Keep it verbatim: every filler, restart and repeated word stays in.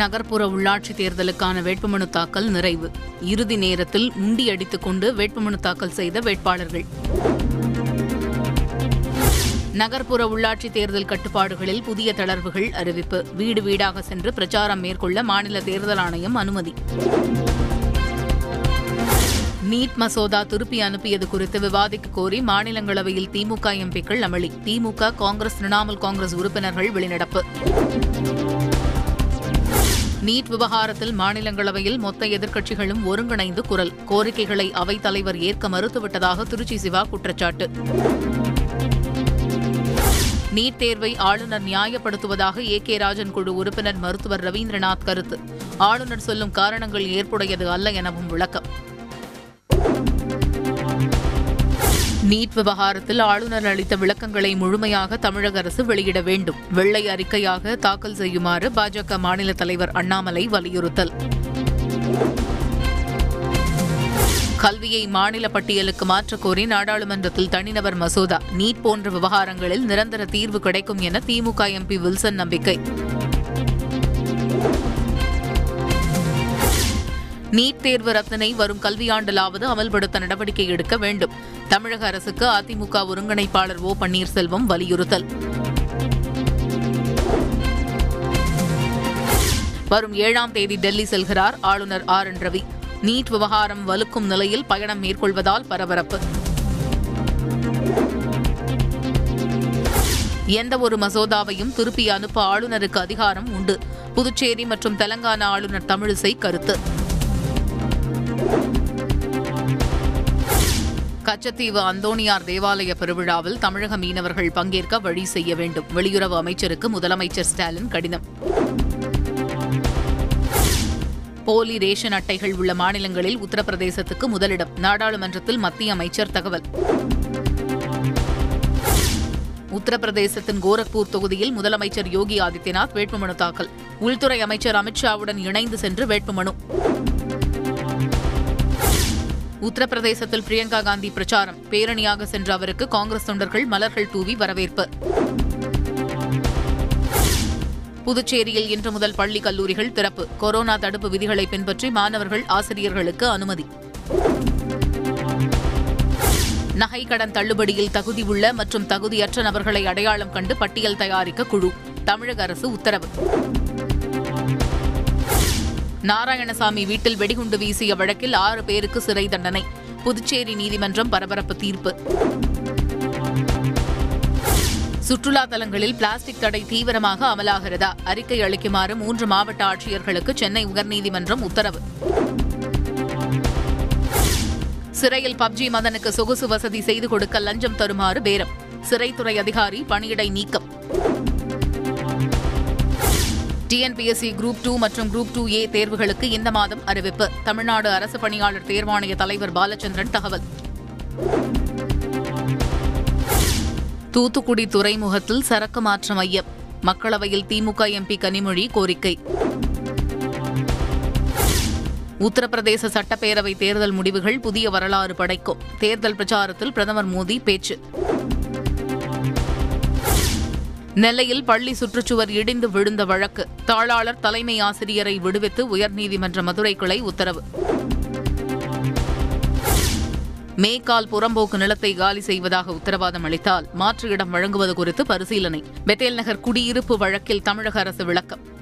நகர்ப்புற உள்ளாட்சி தேர்தலுக்கான வேட்புமனு தாக்கல் நிறைவு. இறுதி நேரத்தில் முண்டியடித்துக் கொண்டு வேட்புமனு தாக்கல் செய்த வேட்பாளர்கள். நகர்ப்புற உள்ளாட்சி தேர்தல் கட்டுப்பாடுகளில் புதிய தளர்வுகள் அறிவிப்பு. வீடு வீடாக சென்று பிரச்சாரம் மேற்கொள்ள மாநில தேர்தல் ஆணையம் அனுமதி. நீட் மசோதா திருப்பி அனுப்பியது குறித்து விவாதிக்க கோரி மாநிலங்களவையில் திமுக எம்பிக்கள் அமளி. திமுக, காங்கிரஸ், திரிணாமுல் காங்கிரஸ் உறுப்பினர்கள் வெளிநடப்பு. நீட் விவகாரத்தில் மாநிலங்களவையில் மொத்த எதிர்க்கட்சிகளும் ஒருங்கிணைந்து குரல். கோரிக்கைகளை அவைத் தலைவர் ஏற்க மறுத்துவிட்டதாக திருச்சி சிவா குற்றச்சாட்டு. நீட் தேர்வை ஆளுநர் நியாயப்படுத்துவதாக ஏ கே ராஜன் குழு உறுப்பினர் மருத்துவர் ரவீந்திரநாத் கருத்து. ஆளுநர் சொல்லும் காரணங்கள் ஏற்புடையது அல்ல எனவும் விளக்கம். நீட் விவகாரத்தில் ஆளுநர் அளித்த விளக்கங்களை முழுமையாக தமிழக அரசு வெளியிட வேண்டும். வெள்ளை அறிக்கையாக தாக்கல் செய்யுமாறு பாஜக மாநில தலைவர் அண்ணாமலை வலியுறுத்தல். கல்வியை மாநில பட்டியலுக்கு மாற்றக்கோரி நாடாளுமன்றத்தில் தனிநபர் மசோதா. நீட் போன்ற விவகாரங்களில் நிரந்தர தீர்வு கிடைக்கும் என திமுக எம்பி வில்சன் நம்பிக்கை. நீட் தேர்வு ரத்தினை வரும் கல்வியாண்டிலாவது அமல்படுத்த நடவடிக்கை எடுக்க வேண்டும். தமிழக அரசுக்கு அதிமுக ஒருங்கிணைப்பாளர் ஓ பன்னீர்செல்வம் வலியுறுத்தல். வரும் ஏழாம் தேதி டெல்லி செல்கிறார் ஆளுநர் ஆர் என் ரவி. நீட் விவகாரம் வலுக்கும் நிலையில் பயணம் மேற்கொள்வதால் பரபரப்பு. எந்தவொரு மசோதாவையும் திருப்பி அனுப்ப ஆளுநருக்கு அதிகாரம் உண்டு. புதுச்சேரி மற்றும் தெலங்கானா ஆளுநர் தமிழிசை கருத்து. கச்சத்தீவு அந்தோணியார் தேவாலய பெருவிழாவில் தமிழக மீனவர்கள் பங்கேற்க வழி செய்ய வேண்டும். வெளியுறவு அமைச்சருக்கு முதலமைச்சர் ஸ்டாலின் கடிதம். போலி ரேஷன் அட்டைகள் உள்ள மாநிலங்களில் உத்தரப்பிரதேசத்துக்கு முதலிடம். நாடாளுமன்றத்தில் மத்திய அமைச்சர் தகவல். உத்தரப்பிரதேசத்தின் கோரக்பூர் தொகுதியில் முதலமைச்சர் யோகி ஆதித்யநாத் வேட்புமனு தாக்கல். உள்துறை அமைச்சர் அமித்ஷாவுடன் இணைந்து சென்று வேட்புமனு. உத்தரப்பிரதேசத்தில் பிரியங்கா காந்தி பிரச்சாரம். பேரணியாக சென்ற அவருக்கு காங்கிரஸ் தொண்டர்கள் மலர்கள் தூவி வரவேற்பு. புதுச்சேரியில் இன்று முதல் பள்ளி கல்லூரிகள் திறப்பு. கொரோனா தடுப்பு விதிகளை பின்பற்றி மாணவர்கள், ஆசிரியர்களுக்கு அனுமதி. நகை கடன் தள்ளுபடியில் தகுதியுள்ள மற்றும் தகுதியற்ற நபர்களை அடையாளம் கண்டு பட்டியல் தயாரிக்க குழு. தமிழக அரசு உத்தரவு. நாராயணசாமி வீட்டில் வெடிகுண்டு வீசிய வழக்கில் ஆறு பேருக்கு சிறை தண்டனை. புதுச்சேரி நீதிமன்றம் பரபரப்பு தீர்ப்பு. சுற்றுலா தலங்களில் பிளாஸ்டிக் தடை தீவிரமாக அமலாகிறதா? அறிக்கை அளிக்குமாறு மூன்று மாவட்ட ஆட்சியர்களுக்கு சென்னை உயர்நீதிமன்றம் உத்தரவு. சிறையில் பப்ஜி மதனுக்கு சொகுசு வசதி செய்து கொடுக்க லஞ்சம் தருமாறு பேரம். சிறைத்துறை அதிகாரி பணியிடை நீக்கம். டிஎன்பிஎஸ்சி குரூப் டூ மற்றும் குரூப் டூ ஏ தேர்வுகளுக்கு இந்த மாதம் அறிவிப்பு. தமிழ்நாடு அரசு பணியாளர் தேர்வாணைய தலைவர் பாலச்சந்திரன் தகவல். தூத்துக்குடி துறைமுகத்தில் சரக்கு மாற்ற மையம். மக்களவையில் திமுக எம்பி கனிமொழி கோரிக்கை. உத்தரப்பிரதேச சட்டப்பேரவை தேர்தல் முடிவுகள் புதிய வரலாறு படைக்கும். தேர்தல் பிரச்சாரத்தில் பிரதமர் மோடி பேச்சு. நெல்லையில் பள்ளி சுற்றுச்சுவர் இடிந்து விழுந்த வழக்கு. தாளாளர் தலைமை ஆசிரியரை விடுவித்து உயர்நீதிமன்ற மதுரை கிளை உத்தரவு. மேக்கால் புறம்போக்கு நிலத்தை காலி செய்வதாக உத்தரவாதம் அளித்தால் மாற்று இடம் வழங்குவது குறித்து பரிசீலனை. பெத்தேல் நகர் குடியிருப்பு வழக்கில் தமிழக அரசு விளக்கம்.